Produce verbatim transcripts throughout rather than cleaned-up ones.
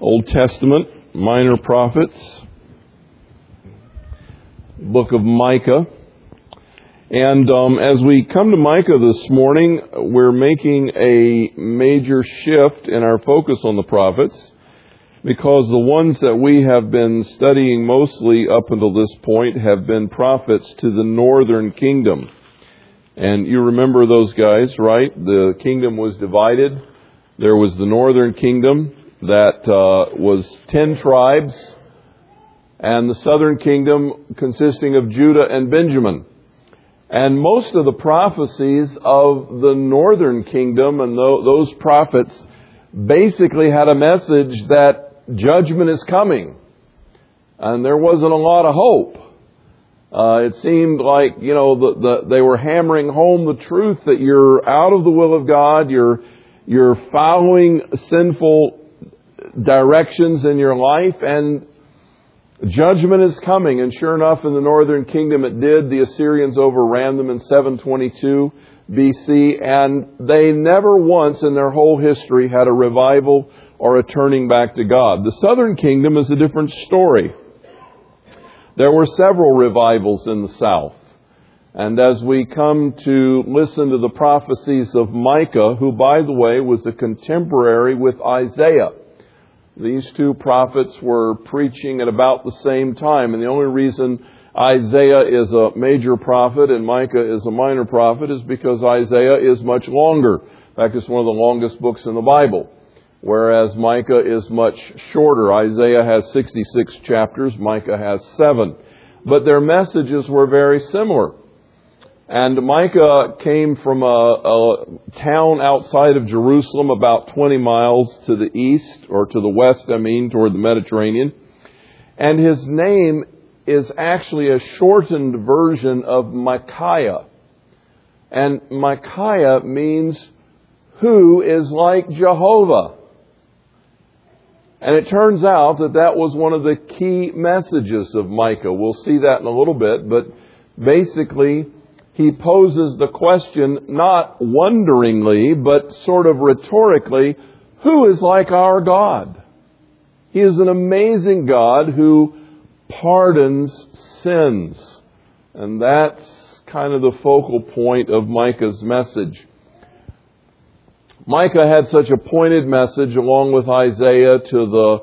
Old Testament, minor prophets, book of Micah. And um, as we come to Micah this morning, we're making a major shift in our focus on the prophets, because the ones that we have been studying mostly up until this point have been prophets to the northern kingdom. And you remember those guys, right? The kingdom was divided. There was the northern kingdom that uh, was ten tribes, and the southern kingdom consisting of Judah and Benjamin. And most of the prophecies of the northern kingdom and th- those prophets basically had a message that judgment is coming. And there wasn't a lot of hope. Uh, it seemed like, you know, the, the, they were hammering home the truth that you're out of the will of God, you're, you're following sinful directions in your life, and judgment is coming. And sure enough, in the northern kingdom it did. The Assyrians overran them in seven twenty-two B C, and they never once in their whole history had a revival or a turning back to God. The southern kingdom is a different story. There were several revivals in the south. And as we come to listen to the prophecies of Micah, who, by the way, was a contemporary with Isaiah, these two prophets were preaching at about the same time. And the only reason Isaiah is a major prophet and Micah is a minor prophet is because Isaiah is much longer. In fact, it's one of the longest books in the Bible, whereas Micah is much shorter. Isaiah has sixty-six chapters, Micah has seven. But their messages were very similar. And Micah came from a, a town outside of Jerusalem, about twenty miles to the east, or to the west, I mean, toward the Mediterranean. And his name is actually a shortened version of Micaiah. And Micaiah means, who is like Jehovah? And it turns out that that was one of the key messages of Micah. We'll see that in a little bit, but basically, he poses the question, not wonderingly, but sort of rhetorically, who is like our God? He is an amazing God who pardons sins. And that's kind of the focal point of Micah's message. Micah had such a pointed message, along with Isaiah, to the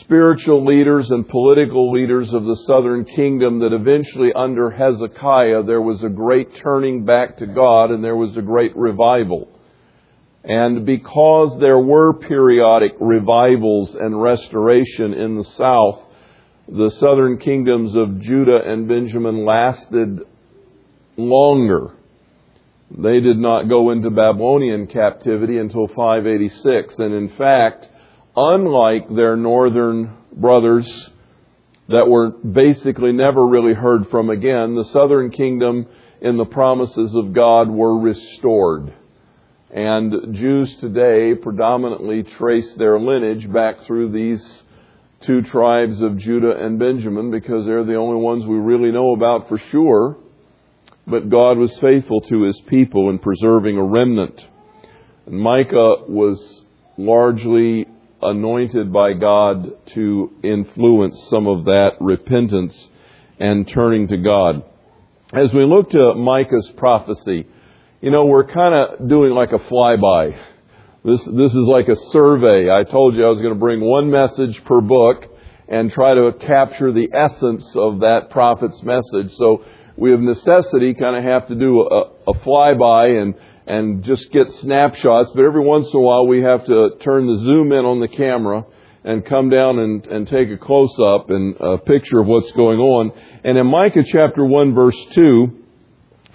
spiritual leaders and political leaders of the southern kingdom, that eventually under Hezekiah there was a great turning back to God and there was a great revival. And because there were periodic revivals and restoration in the south, the southern kingdoms of Judah and Benjamin lasted longer. They did not go into Babylonian captivity until five eighty-six, and in fact, unlike their northern brothers that were basically never really heard from again, the southern kingdom in the promises of God were restored. And Jews today predominantly trace their lineage back through these two tribes of Judah and Benjamin, because they're the only ones we really know about for sure. But God was faithful to His people in preserving a remnant. And Micah was largely anointed by God to influence some of that repentance and turning to God. As we look to Micah's prophecy, you know, we're kind of doing like a flyby. This this is like a survey. I told you I was going to bring one message per book and try to capture the essence of that prophet's message. So we of necessity kind of have to do a, a flyby and and just get snapshots, but every once in a while we have to turn the zoom in on the camera and come down and, and take a close-up and a picture of what's going on. And in Micah chapter one, verse two,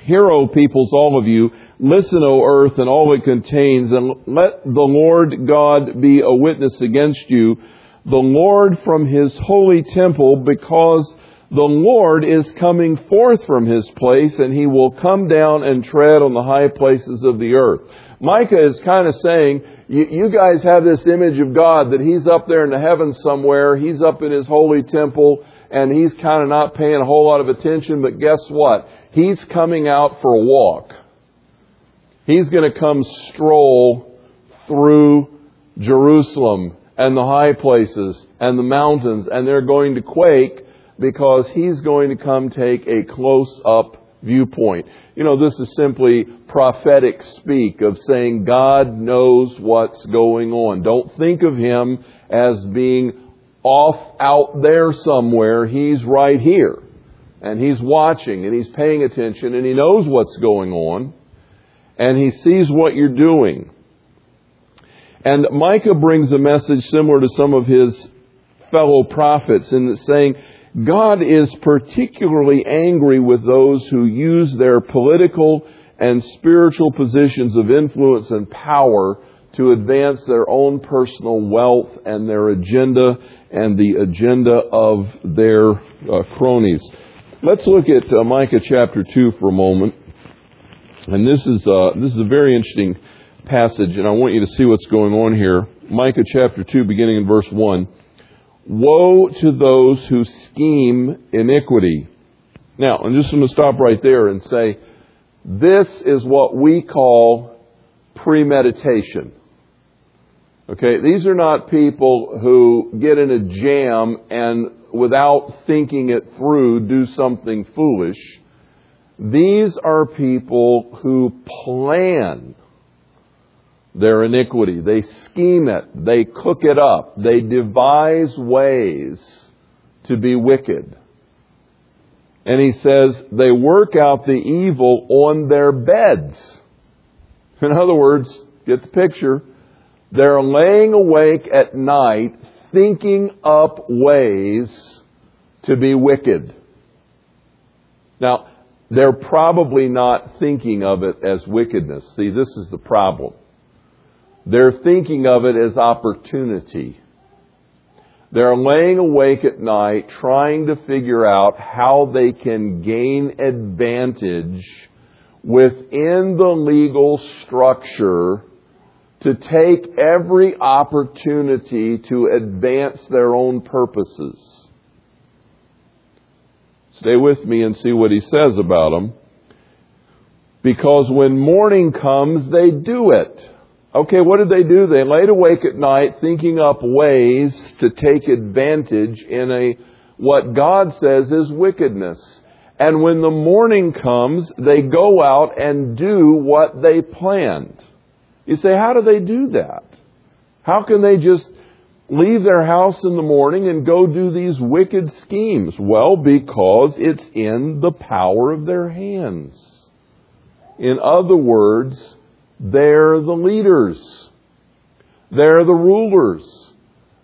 "Hear, O peoples, all of you, listen, O earth, and all it contains, and let the Lord God be a witness against you, the Lord from His holy temple, because the Lord is coming forth from His place, and He will come down and tread on the high places of the earth." Micah is kind of saying, you, you guys have this image of God that He's up there in the heavens somewhere, He's up in His holy temple, and He's kind of not paying a whole lot of attention, but guess what? He's coming out for a walk. He's going to come stroll through Jerusalem and the high places and the mountains, and they're going to quake because he's going to come take a close-up viewpoint. You know, this is simply prophetic speak of saying God knows what's going on. Don't think of him as being off out there somewhere. He's right here, and he's watching, and he's paying attention, and he knows what's going on, and he sees what you're doing. And Micah brings a message similar to some of his fellow prophets in saying God is particularly angry with those who use their political and spiritual positions of influence and power to advance their own personal wealth and their agenda and the agenda of their uh, cronies. Let's look at uh, Micah chapter two for a moment. And this is, uh, this is a very interesting passage, and I want you to see what's going on here. Micah chapter two, beginning in verse one. Woe to those who scheme iniquity. Now, I'm just going to stop right there and say, this is what we call premeditation. Okay, these are not people who get in a jam and without thinking it through do something foolish. These are people who plan their iniquity. They scheme it. They cook it up. They devise ways to be wicked. And he says, they work out the evil on their beds. In other words, get the picture. They're laying awake at night thinking up ways to be wicked. Now, they're probably not thinking of it as wickedness. See, this is the problem. They're thinking of it as opportunity. They're laying awake at night trying to figure out how they can gain advantage within the legal structure to take every opportunity to advance their own purposes. Stay with me and see what he says about them. Because when morning comes, they do it. Okay, what did they do? They laid awake at night thinking up ways to take advantage in a what God says is wickedness. And when the morning comes, they go out and do what they planned. You say, how do they do that? How can they just leave their house in the morning and go do these wicked schemes? Well, because it's in the power of their hands. In other words, they're the leaders. They're the rulers.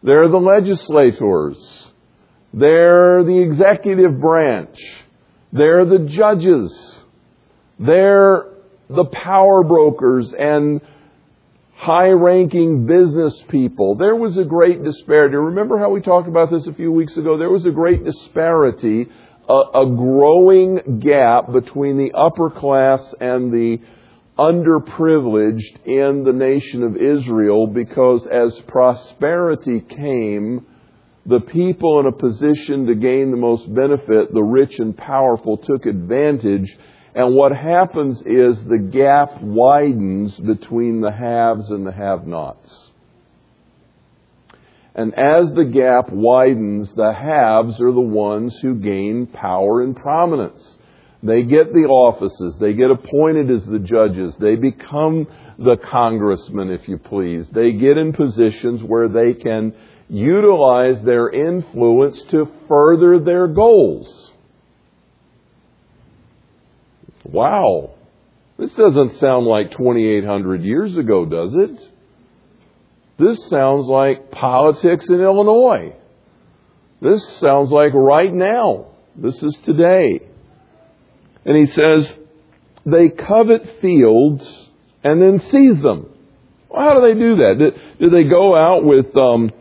They're the legislators. They're the executive branch. They're the judges. They're the power brokers and high-ranking business people. There was a great disparity. Remember how we talked about this a few weeks ago? There was a great disparity, a, a growing gap between the upper class and the underprivileged in the nation of Israel, because as prosperity came, the people in a position to gain the most benefit, the rich and powerful, took advantage. And what happens is the gap widens between the haves and the have-nots. And as the gap widens, the haves are the ones who gain power and prominence. They get the offices. They get appointed as the judges. They become the congressmen, if you please. They get in positions where they can utilize their influence to further their goals. Wow. This doesn't sound like twenty-eight hundred years ago, does it? This sounds like politics in Illinois. This sounds like right now. This is today. And he says, they covet fields and then seize them. Well, how do they do that? Do they go out with um,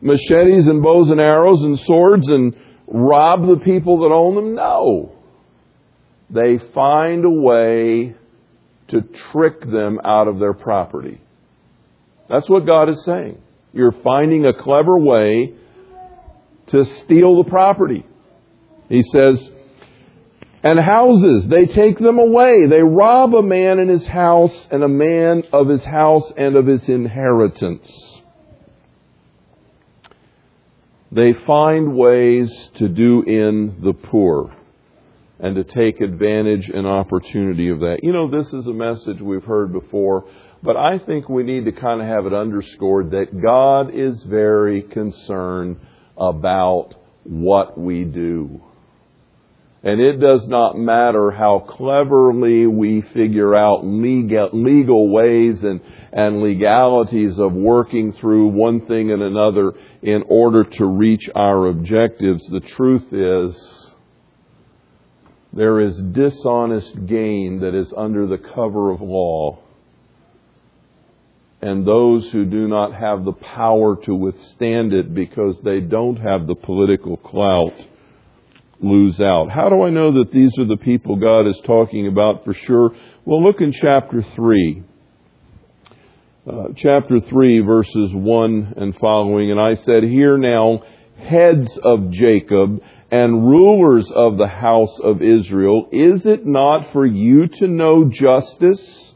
machetes and bows and arrows and swords and rob the people that own them? No. They find a way to trick them out of their property. That's what God is saying. You're finding a clever way to steal the property. He says, and houses, they take them away. They rob a man in his house and a man of his house and of his inheritance. they find ways to do in the poor and to take advantage and opportunity of that. You know, this is a message we've heard before, but I think we need to kind of have it underscored that God is very concerned about what we do. And it does not matter how cleverly we figure out legal, legal ways and, and legalities of working through one thing and another in order to reach our objectives. The truth is, there is dishonest gain that is under the cover of law. And those who do not have the power to withstand it because they don't have the political clout lose out. How do I know that these are the people God is talking about for sure? Well, look in chapter three. Uh, chapter three, verses one and following. And I said, "Hear now, heads of Jacob and rulers of the house of Israel, is it not for you to know justice?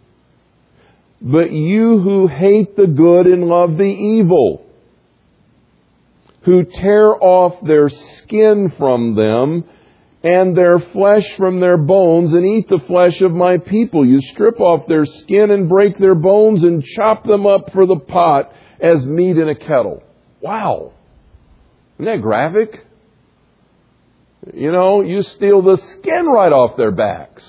But you who hate the good and love the evil, who tear off their skin from them and their flesh from their bones and eat the flesh of my people. You strip off their skin and break their bones and chop them up for the pot as meat in a kettle." Wow. Isn't that graphic? You know, you steal the skin right off their backs.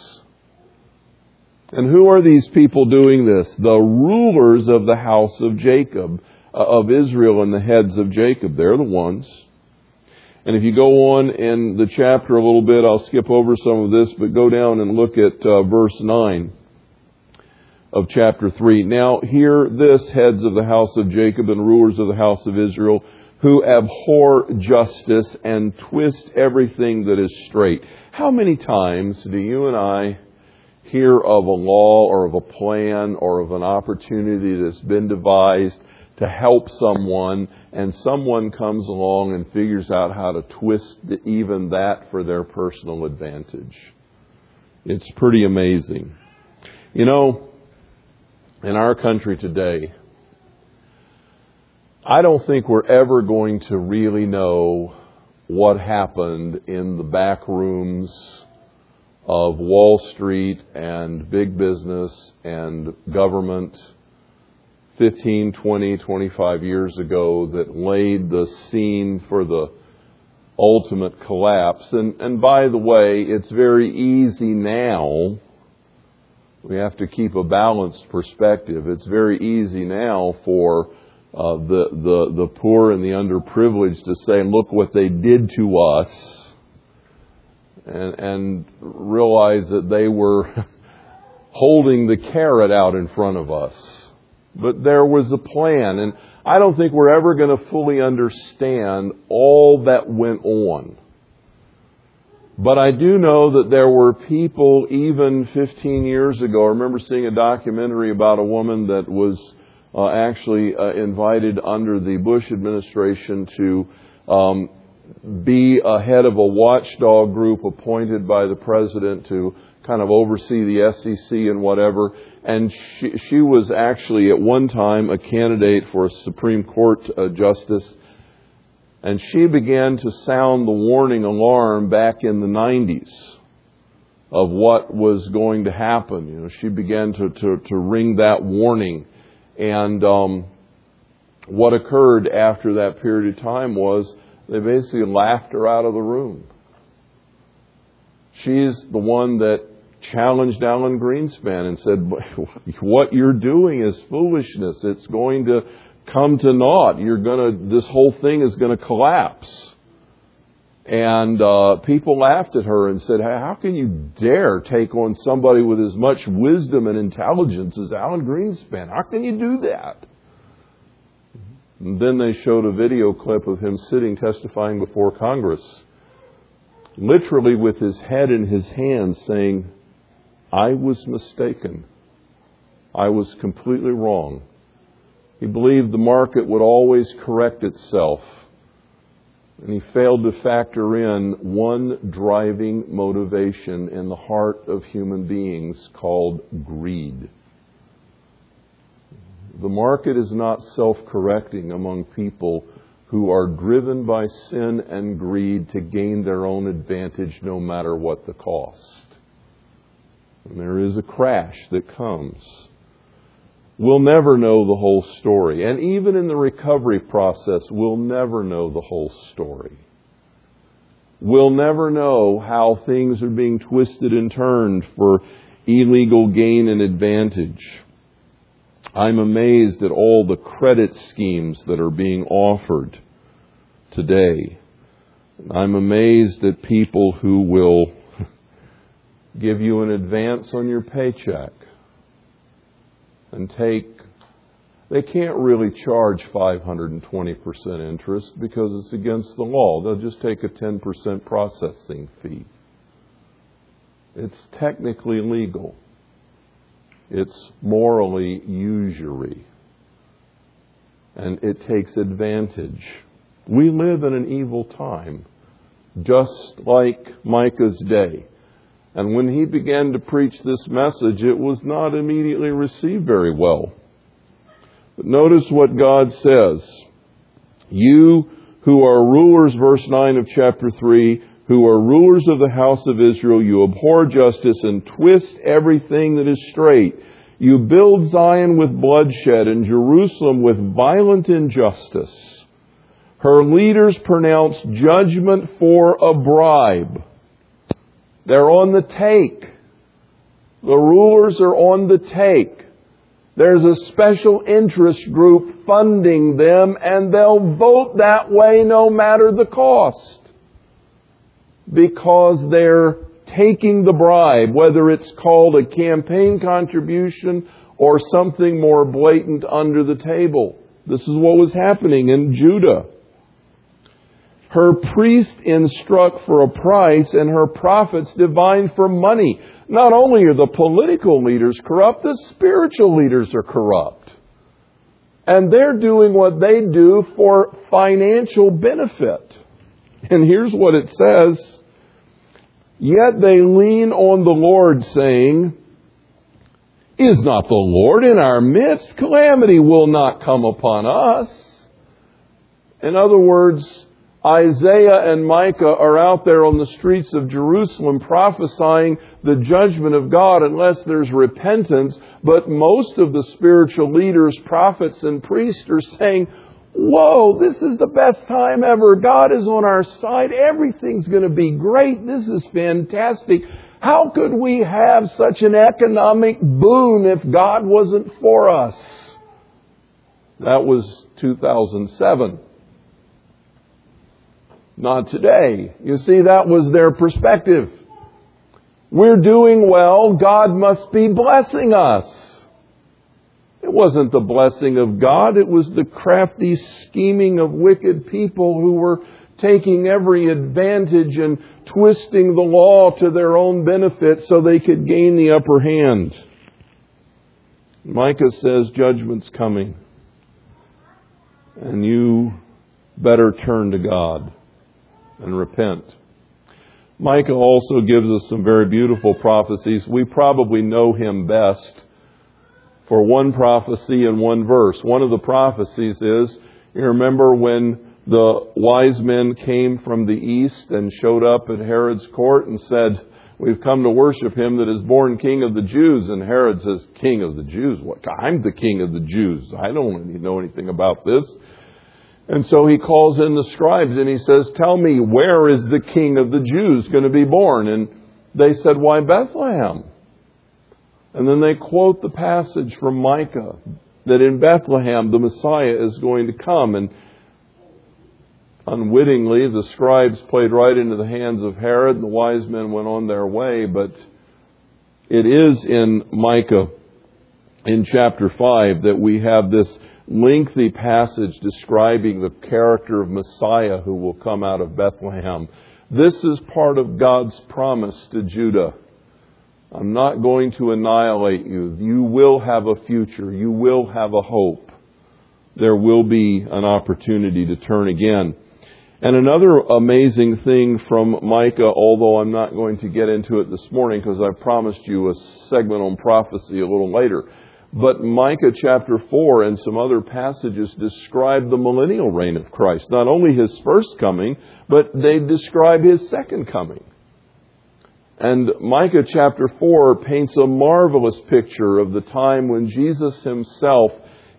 And who are these people doing this? The rulers of the house of Jacob. Of Israel and the heads of Jacob. They're the ones. And if you go on in the chapter a little bit, I'll skip over some of this, but go down and look at uh, verse nine of chapter three. "Now hear this, heads of the house of Jacob and rulers of the house of Israel, who abhor justice and twist everything that is straight." How many times do you and I hear of a law or of a plan or of an opportunity that's been devised to help someone, and someone comes along and figures out how to twist even that for their personal advantage? It's pretty amazing. You know, in our country today, I don't think we're ever going to really know what happened in the back rooms of Wall Street and big business and government fifteen, twenty, twenty-five years ago that laid the scene for the ultimate collapse. And, and by the way, it's very easy now. We have to keep a balanced perspective. It's very easy now for uh, the, the, the poor and the underprivileged to say, "Look what they did to us," and, and realize that they were holding the carrot out in front of us. But there was a plan, and I don't think we're ever going to fully understand all that went on. But I do know that there were people even fifteen years ago. I remember seeing a documentary about a woman that was uh, actually uh, invited under the Bush administration to um, be a head of a watchdog group appointed by the president to kind of oversee the S E C and whatever. And she, she was actually at one time a candidate for a Supreme Court uh, justice. And she began to sound the warning alarm back in the nineties of what was going to happen. You know, she began to, to, to ring that warning. And um, what occurred after that period of time was they basically laughed her out of the room. She's the one that challenged Alan Greenspan and said, "What you're doing is foolishness. It's going to come to naught. You're going to, this whole thing is going to collapse." And uh, people laughed at her and said, "How can you dare take on somebody with as much wisdom and intelligence as Alan Greenspan? How can you do that?" And then they showed a video clip of him sitting testifying before Congress, literally with his head in his hands, saying, "I was mistaken. I was completely wrong." He believed the market would always correct itself, and he failed to factor in one driving motivation in the heart of human beings called greed. The market is not self-correcting among people who are driven by sin and greed to gain their own advantage no matter what the cost. And there is a crash that comes. We'll never know the whole story. And even in the recovery process, we'll never know the whole story. We'll never know how things are being twisted and turned for illegal gain and advantage. I'm amazed at all the credit schemes that are being offered today. I'm amazed at people who will give you an advance on your paycheck and take... They can't really charge five hundred twenty percent interest because it's against the law. They'll just take a ten percent processing fee. It's technically legal. It's morally usury. And it takes advantage. We live in an evil time, just like Micah's day. And when he began to preach this message, it was not immediately received very well. But notice what God says. You who are rulers, verse nine of chapter three, who are rulers of the house of Israel, you abhor justice and twist everything that is straight. You build Zion with bloodshed and Jerusalem with violent injustice. Her leaders pronounce judgment for a bribe. They're on the take. The rulers are on the take. There's a special interest group funding them, and they'll vote that way no matter the cost, because they're taking the bribe, whether it's called a campaign contribution or something more blatant under the table. This is what was happening in Judah. Her priests instruct for a price, and her prophets divine for money. Not only are the political leaders corrupt, the spiritual leaders are corrupt. And they're doing what they do for financial benefit. And here's what it says. Yet they lean on the Lord, saying, Is not the Lord in our midst? Calamity will not come upon us. In other words, Isaiah and Micah are out there on the streets of Jerusalem prophesying the judgment of God unless there's repentance. But most of the spiritual leaders, prophets, and priests are saying, Whoa, this is the best time ever. God is on our side. Everything's going to be great. This is fantastic. How could we have such an economic boon if God wasn't for us? That was two thousand seven. Not today. You see, that was their perspective. We're doing well. God must be blessing us. It wasn't the blessing of God. It was the crafty scheming of wicked people who were taking every advantage and twisting the law to their own benefit so they could gain the upper hand. Micah says, Judgment's coming. And you better turn to God and repent. Micah also gives us some very beautiful prophecies. We probably know him best for one prophecy and one verse. One of the prophecies is, you remember when the wise men came from the east and showed up at Herod's court and said, We've come to worship him that is born King of the Jews. And Herod says, King of the Jews? What? I'm the King of the Jews. I don't know anything about this. And so he calls in the scribes and he says, Tell me, where is the King of the Jews going to be born? And they said, Why, Bethlehem. And then they quote the passage from Micah that in Bethlehem the Messiah is going to come. And unwittingly, the scribes played right into the hands of Herod, and the wise men went on their way. But it is in Micah, in chapter five, that we have this lengthy passage describing the character of Messiah who will come out of Bethlehem. This is part of God's promise to Judah. I'm not going to annihilate you. You will have a future. You will have a hope. There will be an opportunity to turn again. And another amazing thing from Micah, although I'm not going to get into it this morning because I promised you a segment on prophecy a little later. But Micah chapter four and some other passages describe the millennial reign of Christ. Not only his first coming, but they describe his second coming. And Micah chapter four paints a marvelous picture of the time when Jesus himself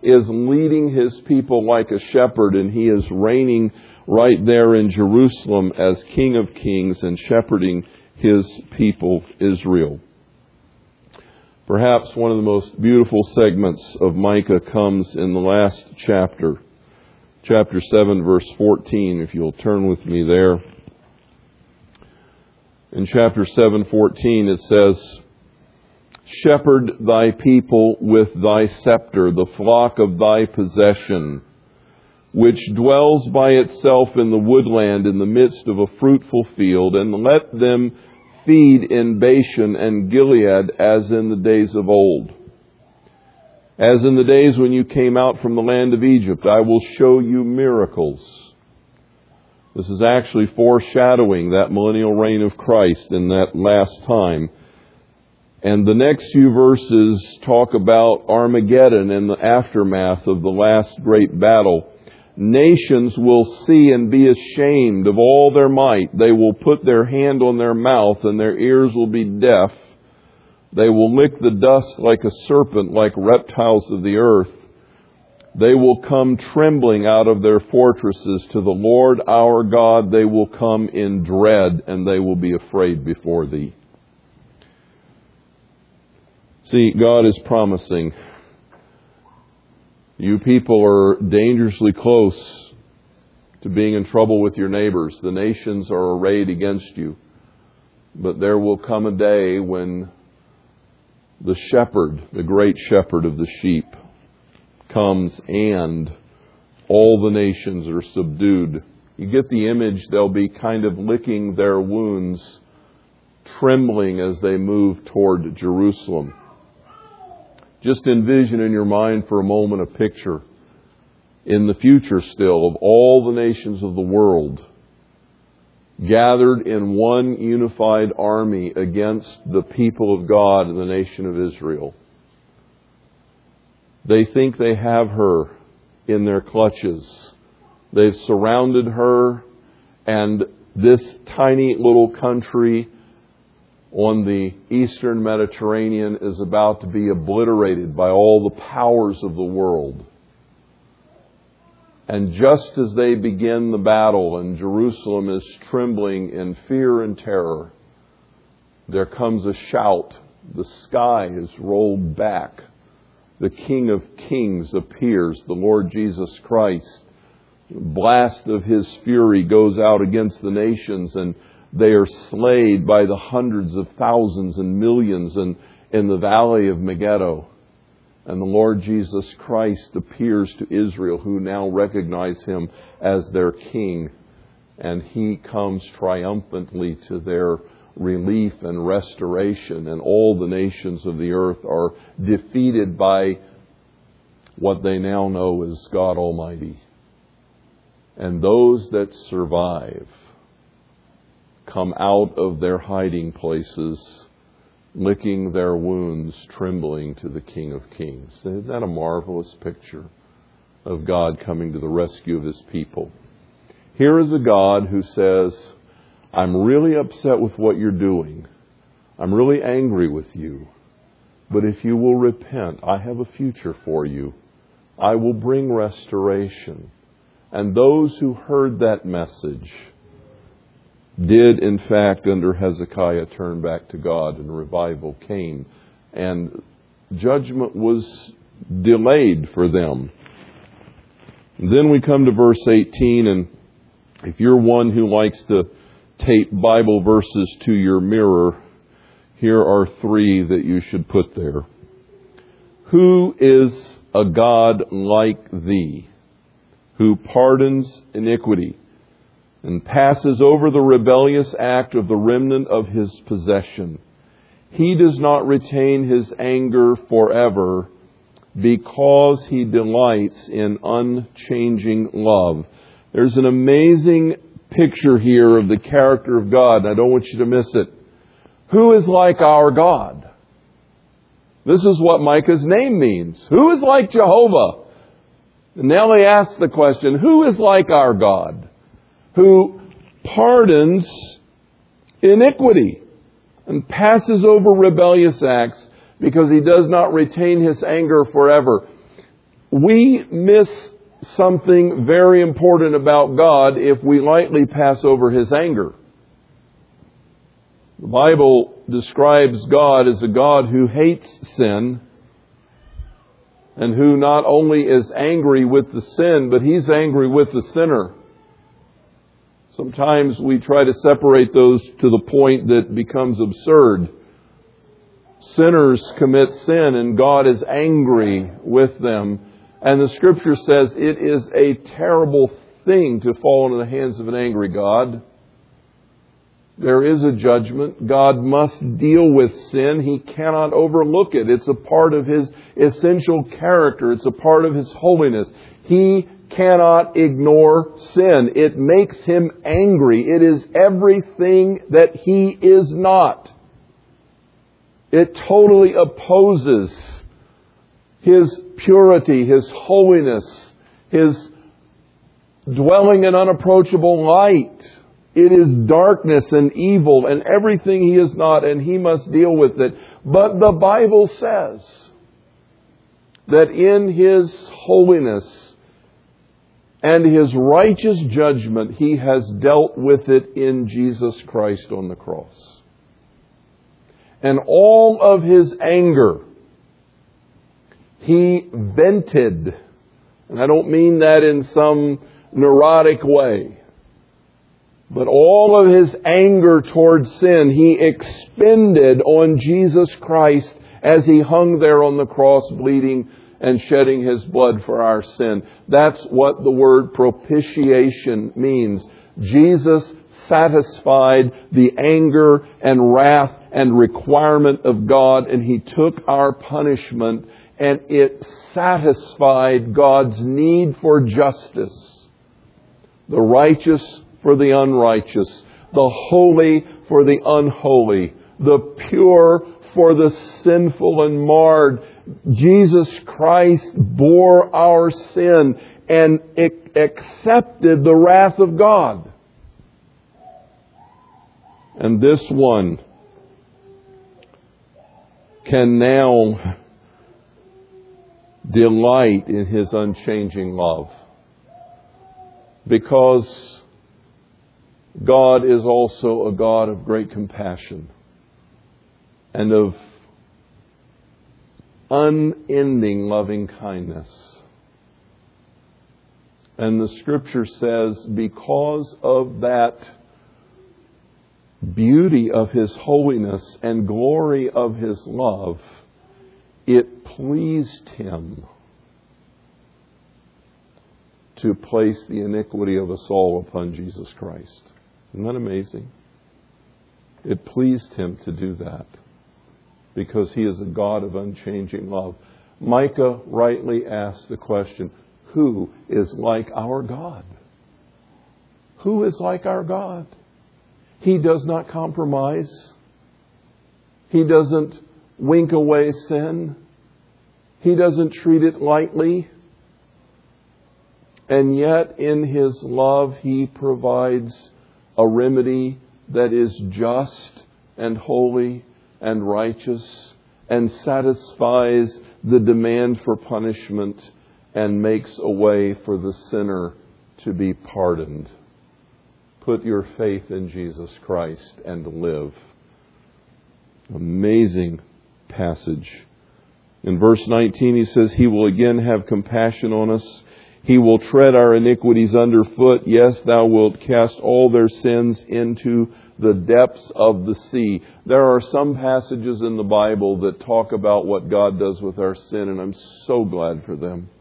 is leading his people like a shepherd, and he is reigning right there in Jerusalem as King of Kings and shepherding his people, Israel. Perhaps one of the most beautiful segments of Micah comes in the last chapter, chapter seven, verse fourteen, if you'll turn with me there. In chapter seven, fourteen, it says, "Shepherd thy people with thy scepter, the flock of thy possession, which dwells by itself in the woodland in the midst of a fruitful field, and let them feed in Bashan and Gilead as in the days of old. As in the days when you came out from the land of Egypt, I will show you miracles." This is actually foreshadowing that millennial reign of Christ in that last time. And the next few verses talk about Armageddon and the aftermath of the last great battle. "Nations will see and be ashamed of all their might. They will put their hand on their mouth and their ears will be deaf. They will lick the dust like a serpent, like reptiles of the earth. They will come trembling out of their fortresses. To the Lord our God they will come in dread, and they will be afraid before thee." See, God is promising. You people are dangerously close to being in trouble with your neighbors. The nations are arrayed against you. But there will come a day when the shepherd, the great shepherd of the sheep, comes and all the nations are subdued. You get the image, they'll be kind of licking their wounds, trembling as they move toward Jerusalem. Just envision in your mind for a moment a picture in the future still of all the nations of the world gathered in one unified army against the people of God and the nation of Israel. They think they have her in their clutches. They've surrounded her, and this tiny little country on the eastern Mediterranean is about to be obliterated by all the powers of the world. And just as they begin the battle and Jerusalem is trembling in fear and terror, there comes a shout. The sky is rolled back. The King of Kings appears, the Lord Jesus Christ. The blast of his fury goes out against the nations, and they are slayed by the hundreds of thousands and millions in, in the valley of Megiddo. And the Lord Jesus Christ appears to Israel, who now recognize him as their king. And he comes triumphantly to their relief and restoration. And all the nations of the earth are defeated by what they now know as God Almighty. And those that survive come out of their hiding places, licking their wounds, trembling to the King of Kings. Isn't that a marvelous picture of God coming to the rescue of his people? Here is a God who says, "I'm really upset with what you're doing. I'm really angry with you. But if you will repent, I have a future for you. I will bring restoration." And those who heard that message did, in fact, under Hezekiah, turn back to God, and revival came. And judgment was delayed for them. And then we come to verse eighteen, and if you're one who likes to tape Bible verses to your mirror, here are three that you should put there. "Who is a God like thee, who pardons iniquity, and passes over the rebellious act of the remnant of his possession? He does not retain his anger forever, because he delights in unchanging love." There's an amazing picture here of the character of God, and I don't want you to miss it. Who is like our God? This is what Micah's name means. Who is like Jehovah? And now they ask the question, who is like our God, who pardons iniquity and passes over rebellious acts because he does not retain his anger forever? We miss something very important about God if we lightly pass over his anger. The Bible describes God as a God who hates sin and who not only is angry with the sin, but he's angry with the sinner. Sometimes we try to separate those to the point that becomes absurd. Sinners commit sin and God is angry with them. And the Scripture says it is a terrible thing to fall into the hands of an angry God. There is a judgment. God must deal with sin. He cannot overlook it. It's a part of His essential character. It's a part of His holiness. He cannot ignore sin. It makes Him angry. It is everything that He is not. It totally opposes His purity, His holiness, His dwelling in unapproachable light. It is darkness and evil and everything He is not, and He must deal with it. But the Bible says that in His holiness and His righteous judgment, He has dealt with it in Jesus Christ on the cross. And all of His anger, He vented. And I don't mean that in some neurotic way. But all of His anger towards sin, He expended on Jesus Christ as He hung there on the cross, bleeding and shedding His blood for our sin. That's what the word propitiation means. Jesus satisfied the anger and wrath and requirement of God, and He took our punishment, and it satisfied God's need for justice. The righteous for the unrighteous, the holy for the unholy, the pure for the sinful and marred. Jesus Christ bore our sin and accepted the wrath of God. And this one can now delight in His unchanging love, because God is also a God of great compassion and of unending loving kindness. And the Scripture says, because of that beauty of His holiness and glory of His love, it pleased Him to place the iniquity of us all upon Jesus Christ. Isn't that amazing? It pleased Him to do that because He is a God of unchanging love. Micah rightly asked the question, who is like our God? Who is like our God? He does not compromise. He doesn't wink away sin. He doesn't treat it lightly. And yet in His love, He provides a remedy that is just and holy and righteous and satisfies the demand for punishment and makes a way for the sinner to be pardoned. Put your faith in Jesus Christ and live. Amazing passage. In verse nineteen, he says, He will again have compassion on us. He will tread our iniquities underfoot. Yes, Thou wilt cast all their sins into the depths of the sea. There are some passages in the Bible that talk about what God does with our sin, and I'm so glad for them.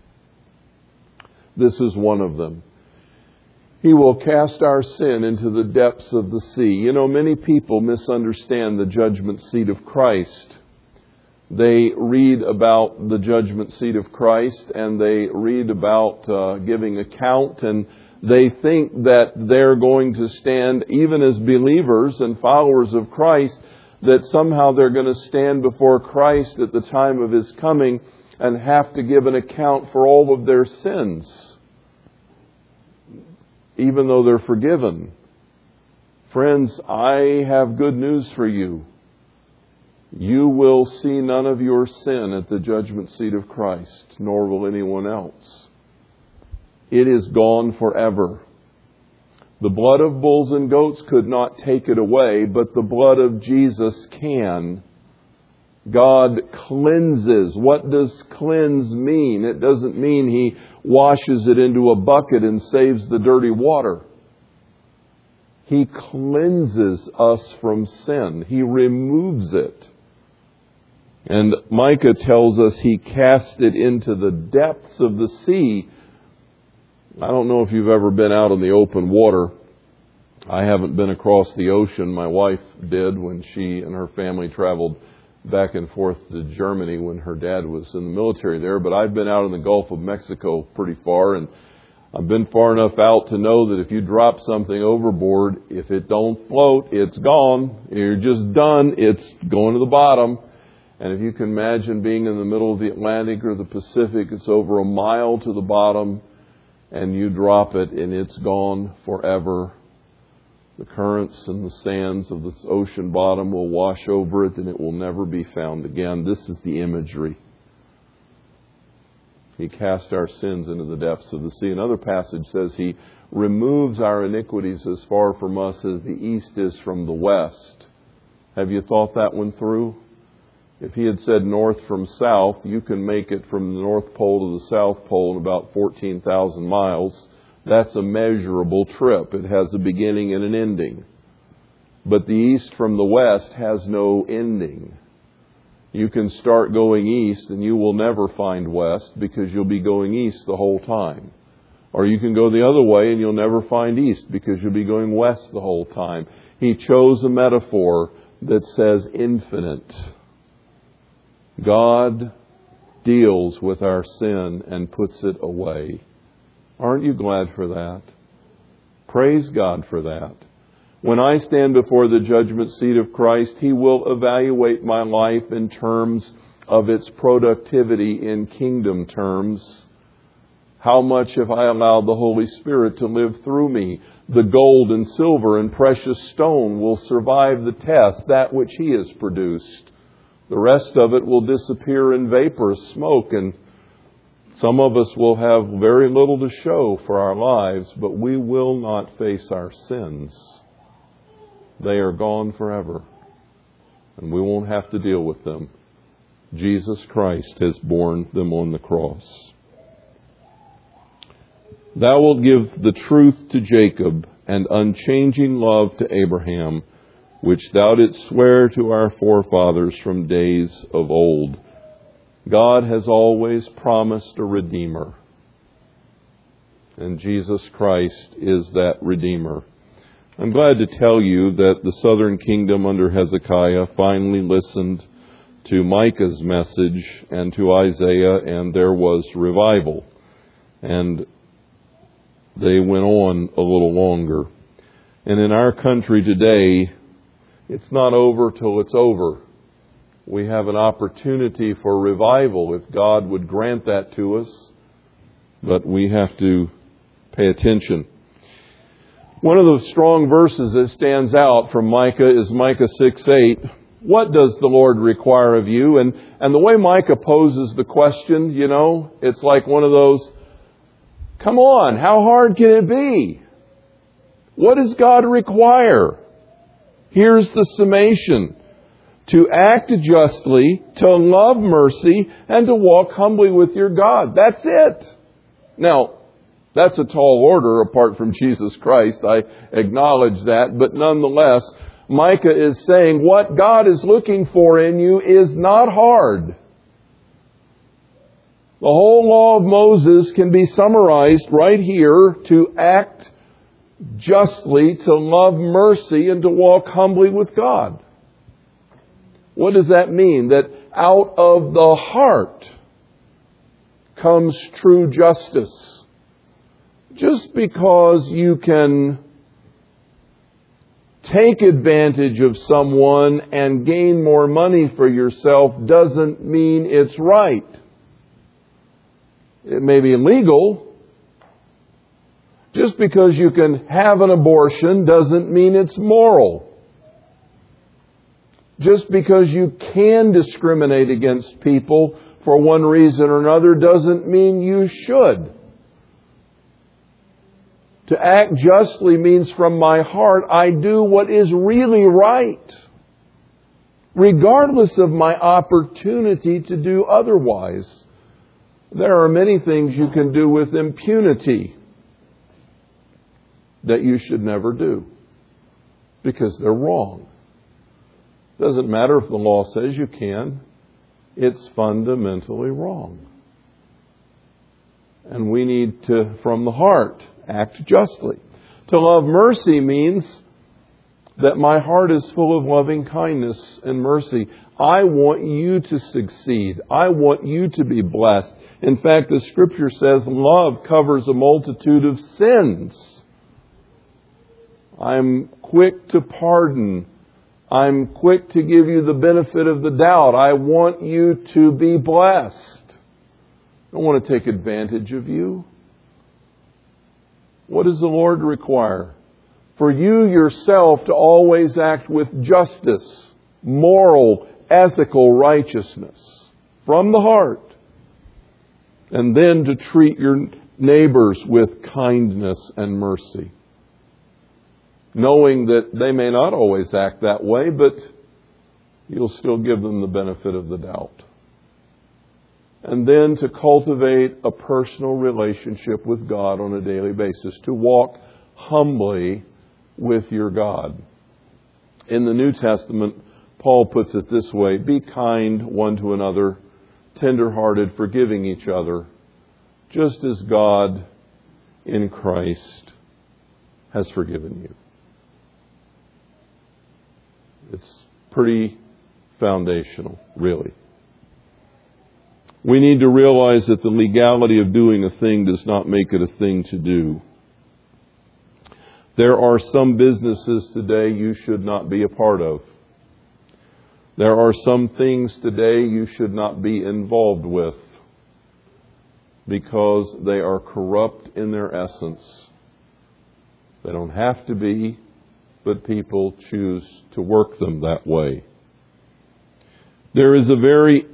This is one of them. He will cast our sin into the depths of the sea. You know, many people misunderstand the judgment seat of Christ. They read about the judgment seat of Christ and they read about uh, giving account, and they think that they're going to stand, even as believers and followers of Christ, that somehow they're going to stand before Christ at the time of His coming and have to give an account for all of their sins, even though they're forgiven. Friends, I have good news for you. You will see none of your sin at the judgment seat of Christ, nor will anyone else. It is gone forever. The blood of bulls and goats could not take it away, but the blood of Jesus can. God cleanses. What does cleanse mean? It doesn't mean He washes it into a bucket and saves the dirty water. He cleanses us from sin. He removes it. And Micah tells us He cast it into the depths of the sea. I don't know if you've ever been out in the open water. I haven't been across the ocean. My wife did when she and her family traveled back and forth to Germany when her dad was in the military there. But I've been out in the Gulf of Mexico pretty far, and I've been far enough out to know that if you drop something overboard, if it don't float, it's gone. You're just done. It's going to the bottom. And if you can imagine being in the middle of the Atlantic or the Pacific, it's over a mile to the bottom. And you drop it, and it's gone forever. The currents and the sands of this ocean bottom will wash over it, and it will never be found again. This is the imagery. He cast our sins into the depths of the sea. Another passage says He removes our iniquities as far from us as the east is from the west. Have you thought that one through? If He had said north from south, you can make it from the North Pole to the South Pole in about fourteen thousand miles. That's a measurable trip. It has a beginning and an ending. But the east from the west has no ending. You can start going east and you will never find west because you'll be going east the whole time. Or you can go the other way and you'll never find east because you'll be going west the whole time. He chose a metaphor that says infinite. God deals with our sin and puts it away. Aren't you glad for that? Praise God for that. When I stand before the judgment seat of Christ, He will evaluate my life in terms of its productivity in kingdom terms. How much have I allowed the Holy Spirit to live through me? The gold and silver and precious stone will survive the test, that which He has produced. The rest of it will disappear in vaporous smoke, and some of us will have very little to show for our lives, but we will not face our sins. They are gone forever, and we won't have to deal with them. Jesus Christ has borne them on the cross. Thou wilt give the truth to Jacob and unchanging love to Abraham, which Thou didst swear to our forefathers from days of old. God has always promised a Redeemer. And Jesus Christ is that Redeemer. I'm glad to tell you that the southern kingdom under Hezekiah finally listened to Micah's message and to Isaiah, and there was revival. And they went on a little longer. And in our country today, it's not over till it's over. We have an opportunity for revival if God would grant that to us, but we have to pay attention. One of the strong verses that stands out from Micah is Micah six eight. What does the Lord require of you? And, and the way Micah poses the question, you know, it's like one of those, come on, how hard can it be? What does God require? Here's the summation. To act justly, to love mercy, and to walk humbly with your God. That's it. Now, that's a tall order apart from Jesus Christ. I acknowledge that. But nonetheless, Micah is saying what God is looking for in you is not hard. The whole law of Moses can be summarized right here: to act justly, to love mercy, and to walk humbly with God. What does that mean? That out of the heart comes true justice. Just because you can take advantage of someone and gain more money for yourself doesn't mean it's right. It may be legal. Just because you can have an abortion doesn't mean it's moral. Just because you can discriminate against people for one reason or another doesn't mean you should. To act justly means from my heart I do what is really right, regardless of my opportunity to do otherwise. There are many things you can do with impunity that you should never do because they're wrong. Doesn't matter if the law says you can. It's fundamentally wrong. And we need to, from the heart, act justly. To love mercy means that my heart is full of loving kindness and mercy. I want you to succeed. I want you to be blessed. In fact, the Scripture says love covers a multitude of sins. I'm quick to pardon. I'm quick to give you the benefit of the doubt. I want you to be blessed. I don't want to take advantage of you. What does the Lord require? For you yourself to always act with justice, moral, ethical righteousness from the heart. And then to treat your neighbors with kindness and mercy, knowing that they may not always act that way, but you'll still give them the benefit of the doubt. And then to cultivate a personal relationship with God on a daily basis, to walk humbly with your God. In the New Testament, Paul puts it this way, be kind one to another, tender-hearted, forgiving each other, just as God in Christ has forgiven you. It's pretty foundational, really. We need to realize that the legality of doing a thing does not make it a thing to do. There are some businesses today you should not be a part of. There are some things today you should not be involved with because they are corrupt in their essence. They don't have to be, but people choose to work them that way. There is a very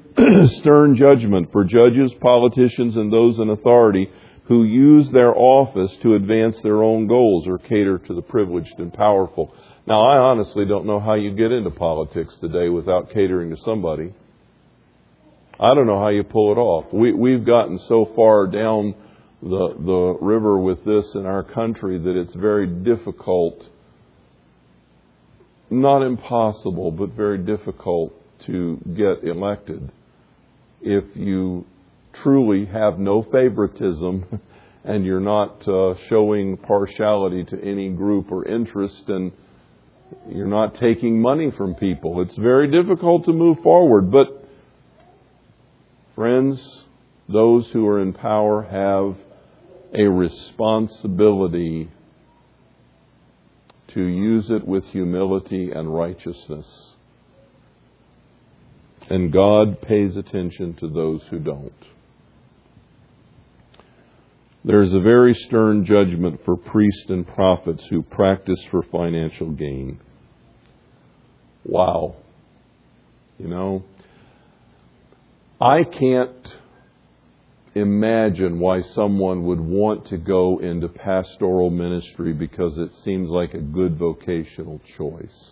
stern judgment for judges, politicians, and those in authority who use their office to advance their own goals or cater to the privileged and powerful. Now, I honestly don't know how you get into politics today without catering to somebody. I don't know how you pull it off. We, we've gotten so far down the, the river with this in our country that it's very difficult, not impossible, but very difficult to get elected if you truly have no favoritism and you're not uh, showing partiality to any group or interest and you're not taking money from people. It's very difficult to move forward, but friends, those who are in power have a responsibility to use it with humility and righteousness. And God pays attention to those who don't. There is a very stern judgment for priests and prophets who practice for financial gain. Wow. You know, I can't imagine why someone would want to go into pastoral ministry because it seems like a good vocational choice.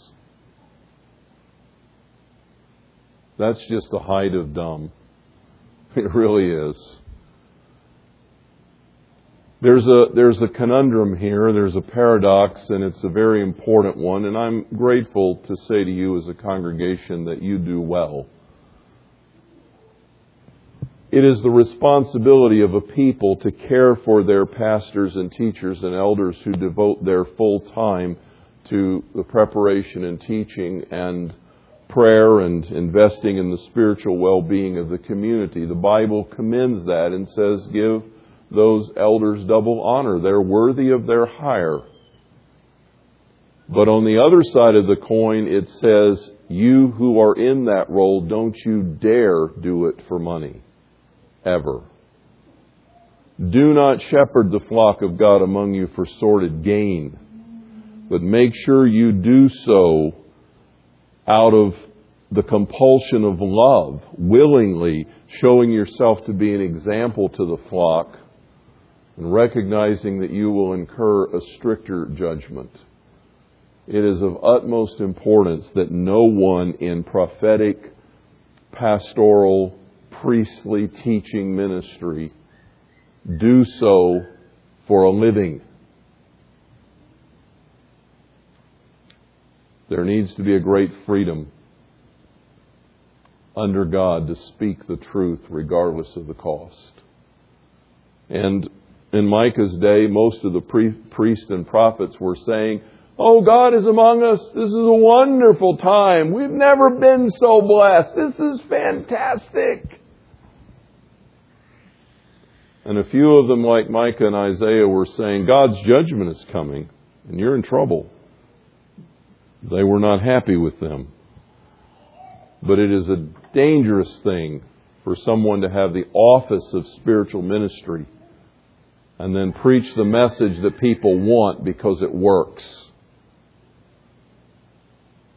That's just the height of dumb. It really is. There's a, there's a conundrum here. There's a paradox, and it's a very important one. And I'm grateful to say to you as a congregation that you do well. It is the responsibility of a people to care for their pastors and teachers and elders who devote their full time to the preparation and teaching and prayer and investing in the spiritual well-being of the community. The Bible commends that and says, give those elders double honor. They're worthy of their hire. But on the other side of the coin, it says, you who are in that role, don't you dare do it for money, ever. Do not shepherd the flock of God among you for sordid gain, but make sure you do so out of the compulsion of love, willingly showing yourself to be an example to the flock and recognizing that you will incur a stricter judgment. It is of utmost importance that no one in prophetic, pastoral, priestly teaching ministry do so for a living. There needs to be a great freedom under God to speak the truth regardless of the cost. And in Micah's day, most of the pre- priests and prophets were saying, oh, God is among us. This is a wonderful time. We've never been so blessed. This is fantastic. And a few of them, like Micah and Isaiah, were saying, God's judgment is coming, and you're in trouble. They were not happy with them. But it is a dangerous thing for someone to have the office of spiritual ministry and then preach the message that people want because it works.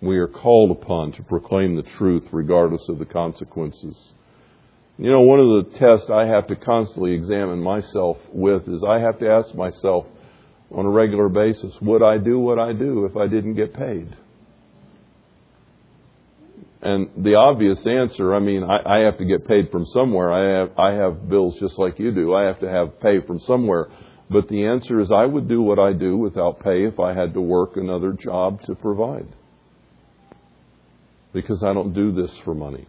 We are called upon to proclaim the truth regardless of the consequences. You know, one of the tests I have to constantly examine myself with is I have to ask myself on a regular basis, would I do what I do if I didn't get paid? And the obvious answer, I mean, I, I have to get paid from somewhere. I have, I have bills just like you do. I have to have pay from somewhere. But the answer is I would do what I do without pay if I had to work another job to provide. Because I don't do this for money.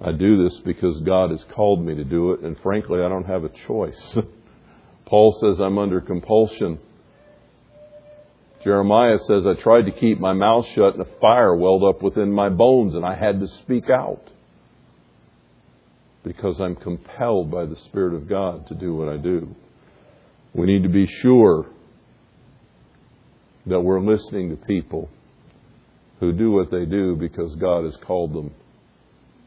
I do this because God has called me to do it. And frankly, I don't have a choice. Paul says I'm under compulsion. Jeremiah says, I tried to keep my mouth shut and a fire welled up within my bones and I had to speak out because I'm compelled by the Spirit of God to do what I do. We need to be sure that we're listening to people who do what they do because God has called them,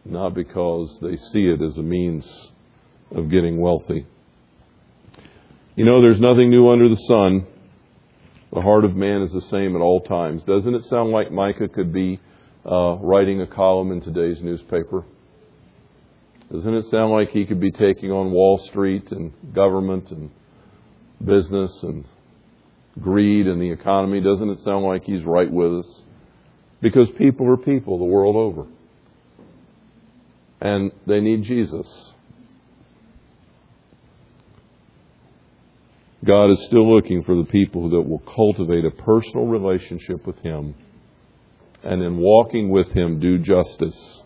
not because they see it as a means of getting wealthy. You know, there's nothing new under the sun. The heart of man is the same at all times. Doesn't it sound like Micah could be uh, writing a column in today's newspaper? Doesn't it sound like he could be taking on Wall Street and government and business and greed and the economy? Doesn't it sound like he's right with us? Because people are people the world over. And they need Jesus. God is still looking for the people that will cultivate a personal relationship with Him and in walking with Him do justice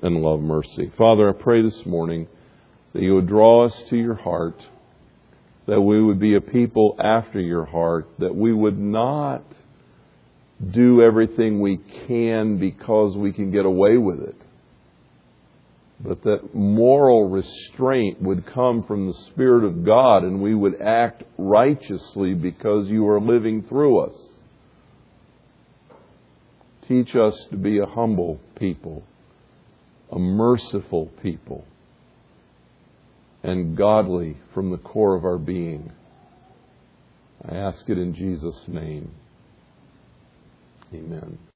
and love mercy. Father, I pray this morning that you would draw us to your heart, that we would be a people after your heart, that we would not do everything we can because we can get away with it, but that moral restraint would come from the Spirit of God and we would act righteously because you are living through us. Teach us to be a humble people, a merciful people, and godly from the core of our being. I ask it in Jesus' name. Amen.